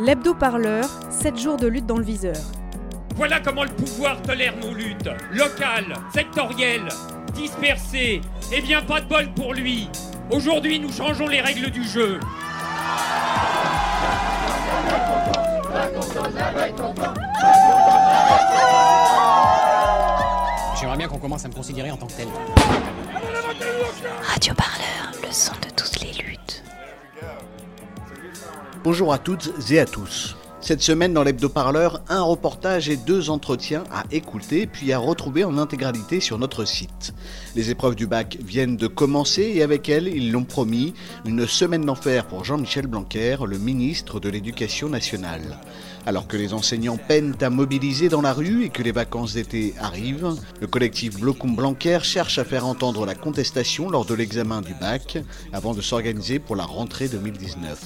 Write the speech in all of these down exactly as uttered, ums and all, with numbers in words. L'Hebdo Parleur, sept jours de lutte dans le viseur. Voilà comment le pouvoir tolère nos luttes, locales, sectorielles, dispersées. Eh bien, pas de bol pour lui. Aujourd'hui, nous changeons les règles du jeu. J'aimerais bien qu'on commence à me considérer en tant que tel. Radio Parleur, le son de toutes les luttes. Bonjour à toutes et à tous. Cette semaine dans l'Hebdo Parleur, un reportage et deux entretiens à écouter puis à retrouver en intégralité sur notre site. Les épreuves du bac viennent de commencer et avec elles, ils l'ont promis, une semaine d'enfer pour Jean-Michel Blanquer, le ministre de l'Éducation nationale. Alors que les enseignants peinent à mobiliser dans la rue et que les vacances d'été arrivent, le collectif Bloquons Blanquer cherche à faire entendre la contestation lors de l'examen du bac avant de s'organiser pour la rentrée deux mille dix-neuf.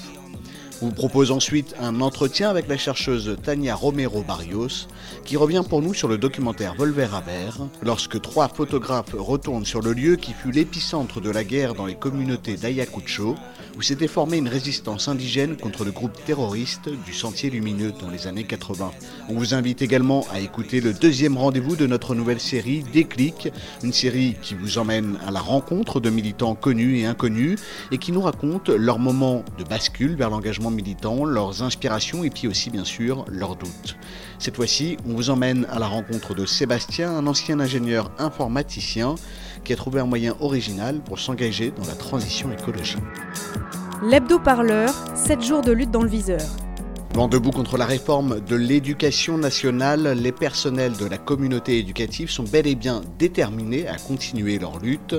On vous propose ensuite un entretien avec la chercheuse Tania Romero Barrios qui revient pour nous sur le documentaire Volver a ver, lorsque trois photographes retournent sur le lieu qui fut l'épicentre de la guerre dans les communautés d'Ayacucho, où s'était formée une résistance indigène contre le groupe terroriste du Sentier Lumineux dans les années quatre-vingts. On vous invite également à écouter le deuxième rendez-vous de notre nouvelle série Déclic, une série qui vous emmène à la rencontre de militants connus et inconnus et qui nous raconte leur moment de bascule vers l'engagement militants, leurs inspirations et puis aussi bien sûr leurs doutes. Cette fois-ci, on vous emmène à la rencontre de Sébastien, un ancien ingénieur informaticien qui a trouvé un moyen original pour s'engager dans la transition écologique. L'Hebdo Parleur, sept jours de lutte dans le viseur. Vent debout contre la réforme de l'éducation nationale, les personnels de la communauté éducative sont bel et bien déterminés à continuer leur lutte.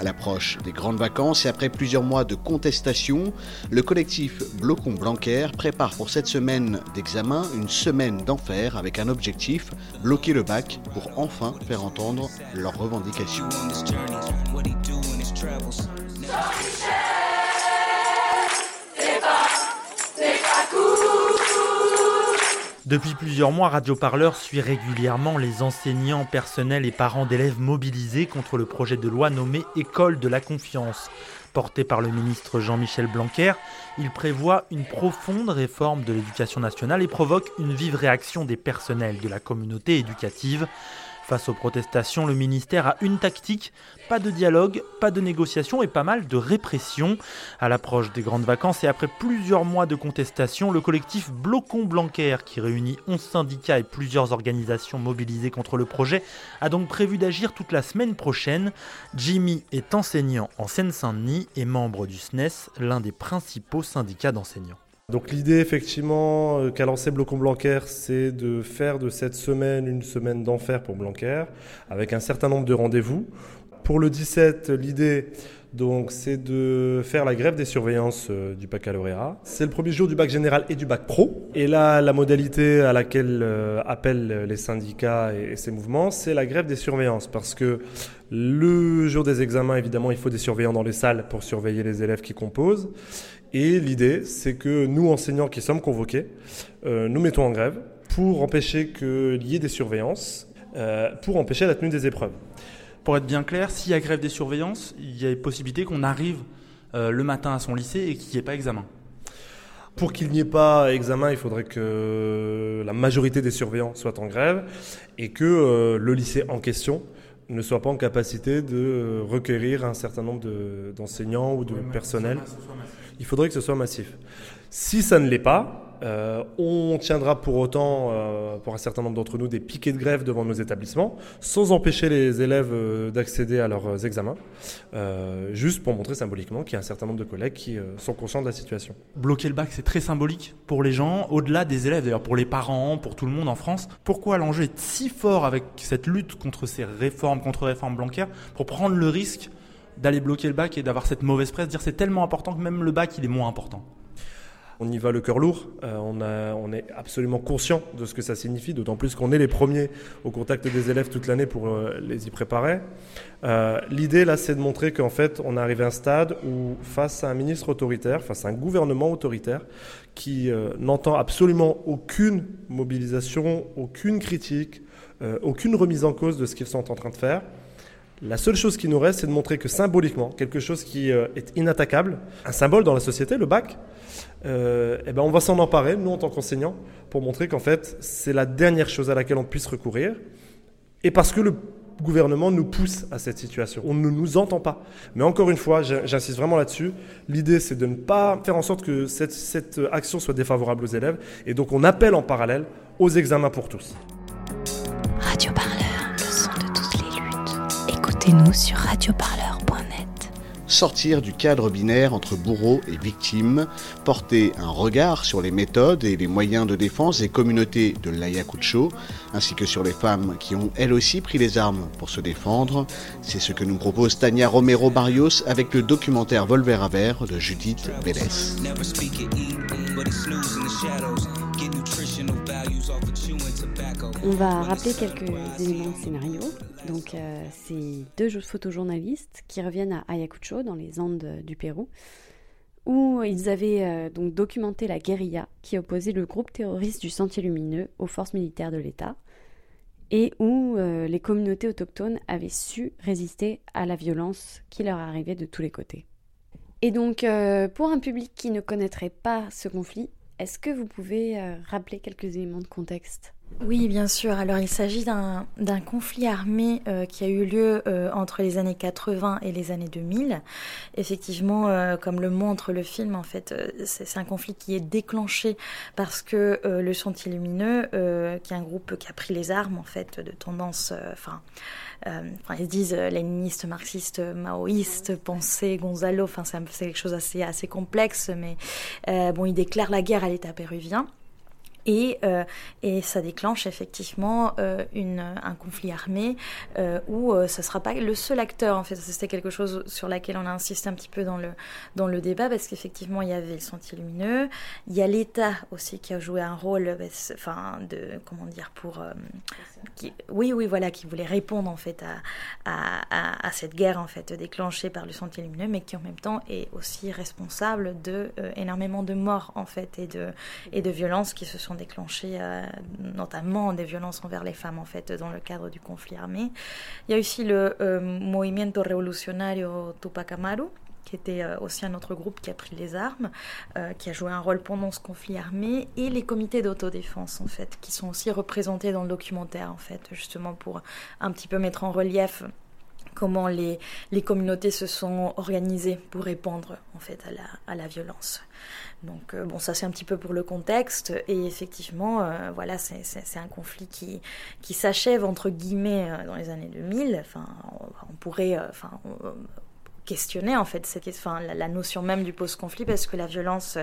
À l'approche des grandes vacances et après plusieurs mois de contestation, le collectif Bloquons Blanquer prépare pour cette semaine d'examen une semaine d'enfer avec un objectif, bloquer le bac pour enfin faire entendre leurs revendications. Depuis plusieurs mois, Radio Parleur suit régulièrement les enseignants, personnels et parents d'élèves mobilisés contre le projet de loi nommé « École de la confiance ». Porté par le ministre Jean-Michel Blanquer, il prévoit une profonde réforme de l'éducation nationale et provoque une vive réaction des personnels de la communauté éducative. Face aux protestations, le ministère a une tactique, pas de dialogue, pas de négociation et pas mal de répression. À l'approche des grandes vacances et après plusieurs mois de contestation, le collectif Bloquons Blanquer, qui réunit onze syndicats et plusieurs organisations mobilisées contre le projet, a donc prévu d'agir toute la semaine prochaine. Jimmy est enseignant en Seine-Saint-Denis et membre du S N E S, l'un des principaux syndicats d'enseignants. Donc l'idée effectivement qu'a lancé Bloquons Blanquer, c'est de faire de cette semaine une semaine d'enfer pour Blanquer, avec un certain nombre de rendez-vous. Pour le dix-sept, l'idée donc, c'est de faire la grève des surveillances du baccalauréat. C'est le premier jour du bac général et du bac pro. Et là, la modalité à laquelle appellent les syndicats et ces mouvements, c'est la grève des surveillances, parce que le jour des examens, évidemment, il faut des surveillants dans les salles pour surveiller les élèves qui composent. Et l'idée, c'est que nous, enseignants qui sommes convoqués, euh, nous mettons en grève pour empêcher qu'il y ait des surveillances, euh, pour empêcher la tenue des épreuves. Pour être bien clair, s'il y a grève des surveillances, il y a possibilité qu'on arrive euh, le matin à son lycée et qu'il n'y ait pas examen. Pour qu'il n'y ait pas examen, il faudrait que la majorité des surveillants soient en grève et que euh, le lycée en question ne soit pas en capacité de requérir un certain nombre de, d'enseignants ou de oui, personnel. Il faudrait que ce soit massif. Si ça ne l'est pas, euh, on tiendra pour autant, euh, pour un certain nombre d'entre nous, des piquets de grève devant nos établissements, sans empêcher les élèves euh, d'accéder à leurs examens, euh, juste pour montrer symboliquement qu'il y a un certain nombre de collègues qui euh, sont conscients de la situation. Bloquer le bac, c'est très symbolique pour les gens, au-delà des élèves, d'ailleurs pour les parents, pour tout le monde en France. Pourquoi l'enjeu est si fort avec cette lutte contre ces réformes, contre réformes Blanquer, pour prendre le risque d'aller bloquer le bac et d'avoir cette mauvaise presse, dire c'est tellement important que même le bac, il est moins important? On y va le cœur lourd, euh, on, a, on est absolument conscient de ce que ça signifie, d'autant plus qu'on est les premiers au contact des élèves toute l'année pour euh, les y préparer. Euh, l'idée là, c'est de montrer qu'en fait, on arrive à un stade où face à un ministre autoritaire, face à un gouvernement autoritaire, qui euh, n'entend absolument aucune mobilisation, aucune critique, euh, aucune remise en cause de ce qu'ils sont en train de faire, La seule chose qui nous reste, c'est de montrer que symboliquement, quelque chose qui euh, est inattaquable, un symbole dans la société, le bac, euh, eh ben on va s'en emparer, nous en tant qu'enseignants, pour montrer qu'en fait, c'est la dernière chose à laquelle on puisse recourir. Et parce que le gouvernement nous pousse à cette situation. On ne nous entend pas. Mais encore une fois, j'insiste vraiment là-dessus, l'idée c'est de ne pas faire en sorte que cette, cette action soit défavorable aux élèves. Et donc on appelle en parallèle aux examens pour tous. Radio Parleur, le son de toutes les luttes. Écoutez-nous sur radio parleur point net. Sortir du cadre binaire entre bourreau et victime, porter un regard sur les méthodes et les moyens de défense des communautés de l'Ayacucho, ainsi que sur les femmes qui ont elles aussi pris les armes pour se défendre, c'est ce que nous propose Tania Romero Barrios avec le documentaire Volver a ver de Judith Vélez. On va rappeler quelques éléments de scénario. Donc, euh, c'est deux photojournalistes qui reviennent à Ayacucho, dans les Andes du Pérou, où ils avaient euh, donc documenté la guérilla qui opposait le groupe terroriste du Sentier Lumineux aux forces militaires de l'État, et où euh, les communautés autochtones avaient su résister à la violence qui leur arrivait de tous les côtés. Et donc, euh, pour un public qui ne connaîtrait pas ce conflit, est-ce que vous pouvez euh, rappeler quelques éléments de contexte ? Oui, bien sûr. Alors, il s'agit d'un, d'un conflit armé euh, qui a eu lieu euh, entre les années quatre-vingts et les années deux mille. Effectivement, euh, comme le montre le film, en fait, euh, c'est, c'est un conflit qui est déclenché parce que euh, le Sentier Lumineux, euh, qui est un groupe qui a pris les armes, en fait, de tendance... Enfin, euh, euh, ils disent euh, léniniste, marxiste, maoïste, pensée, Gonzalo. Enfin, c'est, c'est quelque chose assez, assez complexe, mais euh, bon, ils déclarent la guerre à l'État péruvien. Et, euh, et ça déclenche effectivement euh, une, un conflit armé euh, où euh, ça ne sera pas le seul acteur. En fait, c'était quelque chose sur laquelle on a insisté un petit peu dans le, dans le débat, parce qu'effectivement, il y avait le Sentier Lumineux. Il y a l'État aussi qui a joué un rôle, enfin, de, comment dire, pour... Euh, qui, oui, oui, voilà, qui voulait répondre, en fait, à, à, à, à cette guerre, en fait, déclenchée par le Sentier Lumineux, mais qui, en même temps, est aussi responsable d'énormément de, euh, de morts, en fait, et de, et de violences qui se sont déclenchées, euh, notamment des violences envers les femmes, en fait, dans le cadre du conflit armé. Il y a aussi le euh, Movimiento Revolucionario Tupac Amaru, qui était euh, aussi un autre groupe qui a pris les armes, euh, qui a joué un rôle pendant ce conflit armé, et les comités d'autodéfense, en fait, qui sont aussi représentés dans le documentaire, en fait, justement pour un petit peu mettre en relief comment les, les communautés se sont organisées pour répondre, en fait, à la, à la violence. Donc euh, bon, ça c'est un petit peu pour le contexte, et effectivement euh, voilà, c'est, c'est, c'est un conflit qui, qui s'achève entre guillemets euh, dans les années deux mille. Enfin, on, on pourrait euh, enfin, on, questionner en fait cette, enfin, la, la notion même du post-conflit, parce que la violence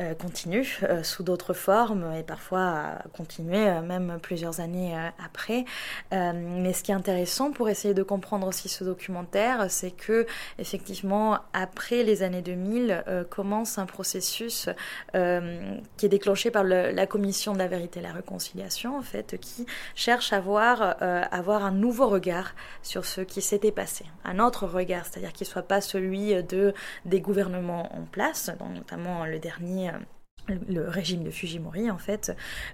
euh, continue euh, sous d'autres formes, et parfois euh, continuer euh, même plusieurs années euh, après. Euh, mais ce qui est intéressant pour essayer de comprendre aussi ce documentaire, c'est que effectivement après les années deux mille euh, commence un processus euh, qui est déclenché par le, la Commission de la Vérité et la Réconciliation, en fait, qui cherche à voir, euh, avoir un nouveau regard sur ce qui s'était passé, un autre regard, c'est-à-dire qui ne soit pas celui de, des gouvernements en place, dont notamment le dernier, le régime de Fujimori, en fait,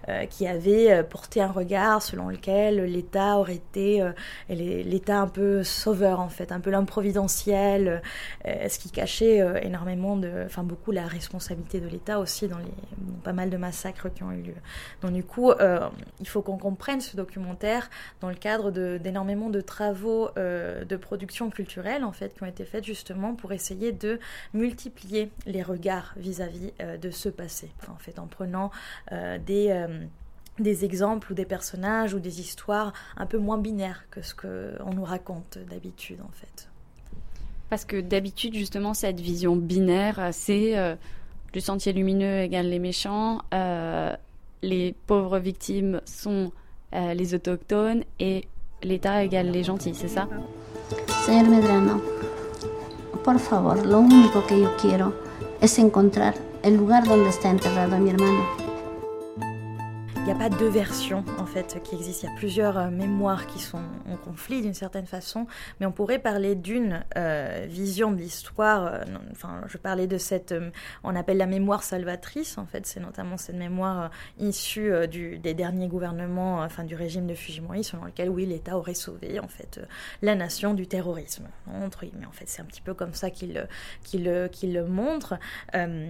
euh, qui avait porté un regard selon lequel l'État aurait été euh, l'État un peu sauveur, en fait, un peu l'improvidentiel, euh, ce qui cachait euh, énormément de, enfin beaucoup la responsabilité de l'État aussi dans les dans pas mal de massacres qui ont eu lieu. Donc du coup, euh, il faut qu'on comprenne ce documentaire dans le cadre de, d'énormément de travaux euh, de production culturelle, en fait, qui ont été faits justement pour essayer de multiplier les regards vis-à-vis euh, de ce passé. Enfin, en fait, en prenant euh, des, euh, des exemples ou des personnages ou des histoires un peu moins binaires que ce qu'on nous raconte d'habitude, en fait. Parce que d'habitude, justement, cette vision binaire, c'est euh, le Sentier Lumineux égale les méchants, euh, les pauvres victimes sont euh, les autochtones et l'État égale les gentils, c'est ça ? Señor Medrano, por favor, lo único que yo quiero es encontrar el lugar donde está enterrado mi hermano. n'y a pas deux versions en fait qui existent. Il y a plusieurs euh, mémoires qui sont en conflit d'une certaine façon, mais on pourrait parler d'une euh, vision de l'histoire. Euh, non, enfin, je parlais de cette, euh, on appelle la mémoire salvatrice en fait. C'est notamment cette mémoire euh, issue euh, du, des derniers gouvernements, euh, enfin du régime de Fujimori, selon lequel oui l'État aurait sauvé en fait euh, la nation du terrorisme. Entre guillemets, en fait, c'est un petit peu comme ça qu'il qu'il qu'il le montre. Euh,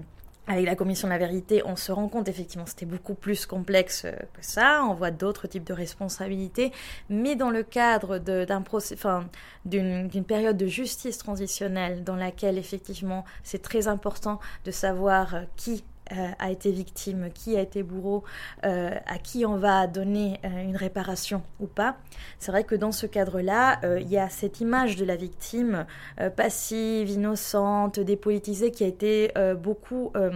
Avec la commission de la vérité, on se rend compte, effectivement, c'était beaucoup plus complexe que ça. On voit d'autres types de responsabilités. Mais dans le cadre de, d'un procès, enfin, d'une, d'une période de justice transitionnelle dans laquelle, effectivement, c'est très important de savoir qui euh, a été victime, qui a été bourreau, euh, à qui on va donner euh, une réparation ou pas. C'est vrai que dans ce cadre-là, euh, il y a cette image de la victime euh, passive, innocente, dépolitisée qui a été euh, beaucoup euh,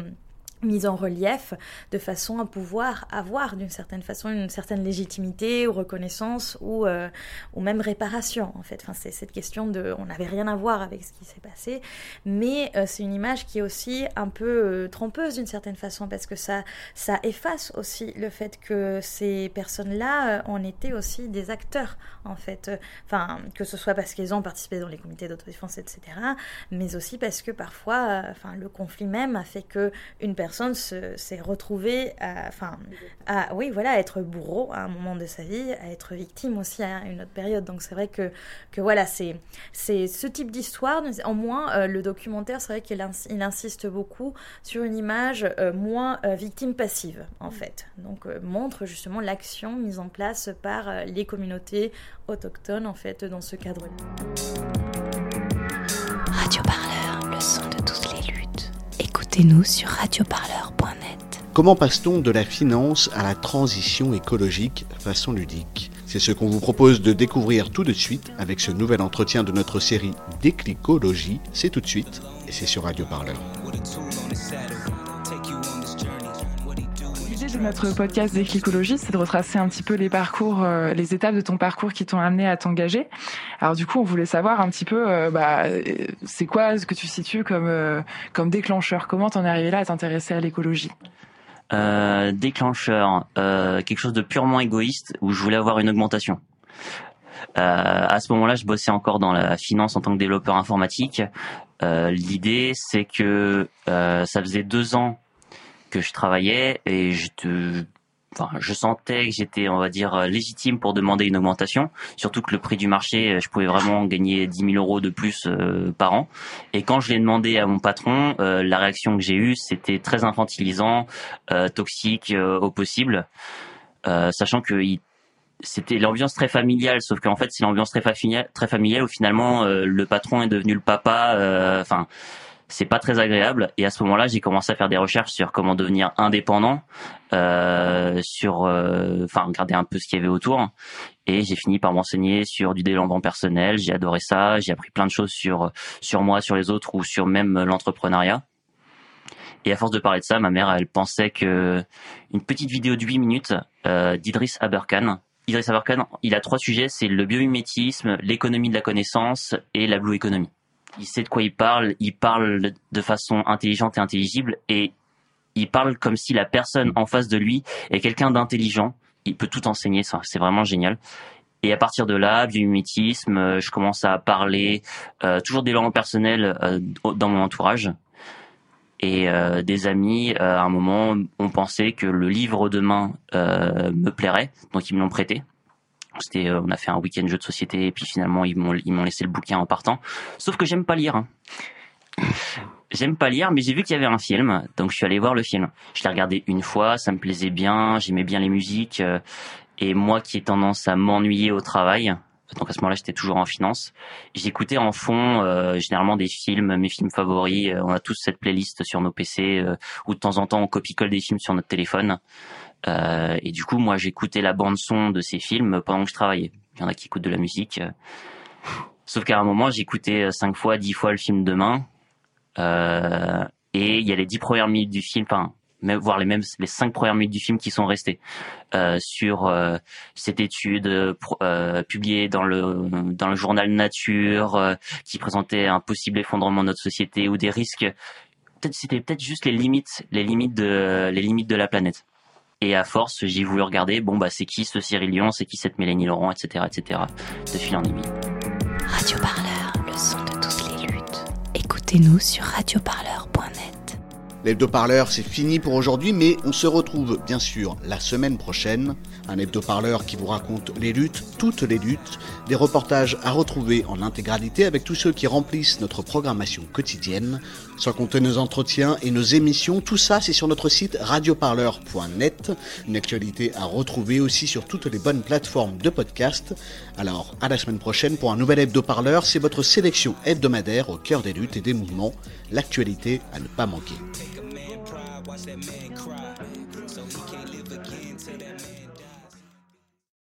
mise en relief de façon à pouvoir avoir d'une certaine façon une certaine légitimité ou reconnaissance ou, euh, ou même réparation en fait. Enfin, c'est cette question de on n'avait rien à voir avec ce qui s'est passé, mais euh, c'est une image qui est aussi un peu euh, trompeuse d'une certaine façon parce que ça, ça efface aussi le fait que ces personnes-là euh, en étaient aussi des acteurs en fait. Enfin, que ce soit parce qu'ils ont participé dans les comités d'autodéfense, et cetera, mais aussi parce que parfois, euh, enfin, le conflit même a fait qu'une personne personne se, s'est retrouvée à, enfin, à, oui, voilà, à être bourreau à un moment de sa vie, à être victime aussi à une autre période. Donc c'est vrai que, que voilà, c'est, c'est ce type d'histoire. En moins, euh, le documentaire, c'est vrai qu'il ins- il insiste beaucoup sur une image euh, moins euh, victime passive, en mmh. fait. Donc euh, montre justement l'action mise en place par euh, les communautés autochtones, en fait, dans ce cadre-là. Radio Parleur, le son de tous les luttes. Écoutez-nous sur radio parleur point net. Comment passe-t-on de la finance à la transition écologique façon ludique ? C'est ce qu'on vous propose de découvrir tout de suite avec ce nouvel entretien de notre série Déclicologie. C'est tout de suite et c'est sur Radio Parleur. L'idée de notre podcast Déclicologie, c'est de retracer un petit peu les parcours, euh, les étapes de ton parcours qui t'ont amené à t'engager. Alors du coup, on voulait savoir un petit peu, euh, bah, c'est quoi ce que tu situes comme euh, comme déclencheur ? Comment t'en es arrivé là à t'intéresser à l'écologie ? euh, Déclencheur, euh, quelque chose de purement égoïste où je voulais avoir une augmentation. Euh, à ce moment-là, je bossais encore dans la finance en tant que développeur informatique. Euh, l'idée, c'est que euh, ça faisait deux ans que je travaillais et je te, enfin, je sentais que j'étais, on va dire, légitime pour demander une augmentation. Surtout que le prix du marché, je pouvais vraiment gagner dix mille euros de plus euh, par an. Et quand je l'ai demandé à mon patron, euh, la réaction que j'ai eue, c'était très infantilisant, euh, toxique euh, au possible, euh, sachant que il c'était l'ambiance très familiale, sauf qu'en fait, c'est l'ambiance très, fa- très familiale où finalement euh, le patron est devenu le papa. Enfin. Euh, C'est pas très agréable et à ce moment-là, j'ai commencé à faire des recherches sur comment devenir indépendant, euh, sur, euh, enfin, regarder un peu ce qu'il y avait autour et j'ai fini par m'enseigner sur du développement personnel. J'ai adoré ça, j'ai appris plein de choses sur sur moi, sur les autres ou sur même l'entrepreneuriat. Et à force de parler de ça, ma mère, elle pensait que une petite vidéo de huit minutes euh, d'Idriss Aberkan. Idriss Aberkan, il a trois sujets, c'est le biomimétisme, l'économie de la connaissance et la blue economy. Il sait de quoi il parle, il parle de façon intelligente et intelligible et il parle comme si la personne en face de lui est quelqu'un d'intelligent. Il peut tout enseigner, ça, c'est vraiment génial. Et à partir de là, biomimétisme, je commence à parler euh, toujours des langues personnelles euh, dans mon entourage. Et euh, des amis, euh, à un moment, ont pensé que le livre Demain euh, me plairait, donc ils me l'ont prêté. C'était, on a fait un week-end jeu de société et puis finalement ils m'ont ils m'ont laissé le bouquin en partant. Sauf que j'aime pas lire. Hein. J'aime pas lire, mais j'ai vu qu'il y avait un film, donc je suis allé voir le film. Je l'ai regardé une fois, ça me plaisait bien, j'aimais bien les musiques euh, et moi qui ai tendance à m'ennuyer au travail, donc à ce moment-là j'étais toujours en finance. J'écoutais en fond euh, généralement des films, mes films favoris. Euh, on a tous cette playlist sur nos P C euh, où de temps en temps on copie-colle des films sur notre téléphone. Euh, et du coup, moi, j'écoutais la bande-son de ces films pendant que je travaillais. Il y en a qui écoutent de la musique. Euh... Sauf qu'à un moment, j'écoutais cinq fois, dix fois le film Demain. Euh, et il y a les dix premières minutes du film, enfin, même, voire les mêmes, les cinq premières minutes du film qui sont restées euh, sur euh, cette étude euh, euh, publiée dans le dans le journal Nature, euh, qui présentait un possible effondrement de notre société ou des risques. Peut-être, c'était peut-être juste les limites, les limites de les limites de la planète. Et à force, j'ai voulu regarder, bon bah c'est qui ce Cyril Dion, c'est qui cette Mélanie Laurent, et cetera, et cetera, de fil en aiguille. Radio Parleur, le son de toutes les luttes. Écoutez-nous sur radio parleur point net. L'Hebdo Parleur, c'est fini pour aujourd'hui, mais on se retrouve bien sûr la semaine prochaine. Un Hebdo Parleur qui vous raconte les luttes, toutes les luttes, des reportages à retrouver en intégralité avec tous ceux qui remplissent notre programmation quotidienne, sans compter nos entretiens et nos émissions. Tout ça, c'est sur notre site radio parleur point net, une actualité à retrouver aussi sur toutes les bonnes plateformes de podcast. Alors, à la semaine prochaine pour un nouvel Hebdo Parleur, c'est votre sélection hebdomadaire au cœur des luttes et des mouvements, l'actualité à ne pas manquer.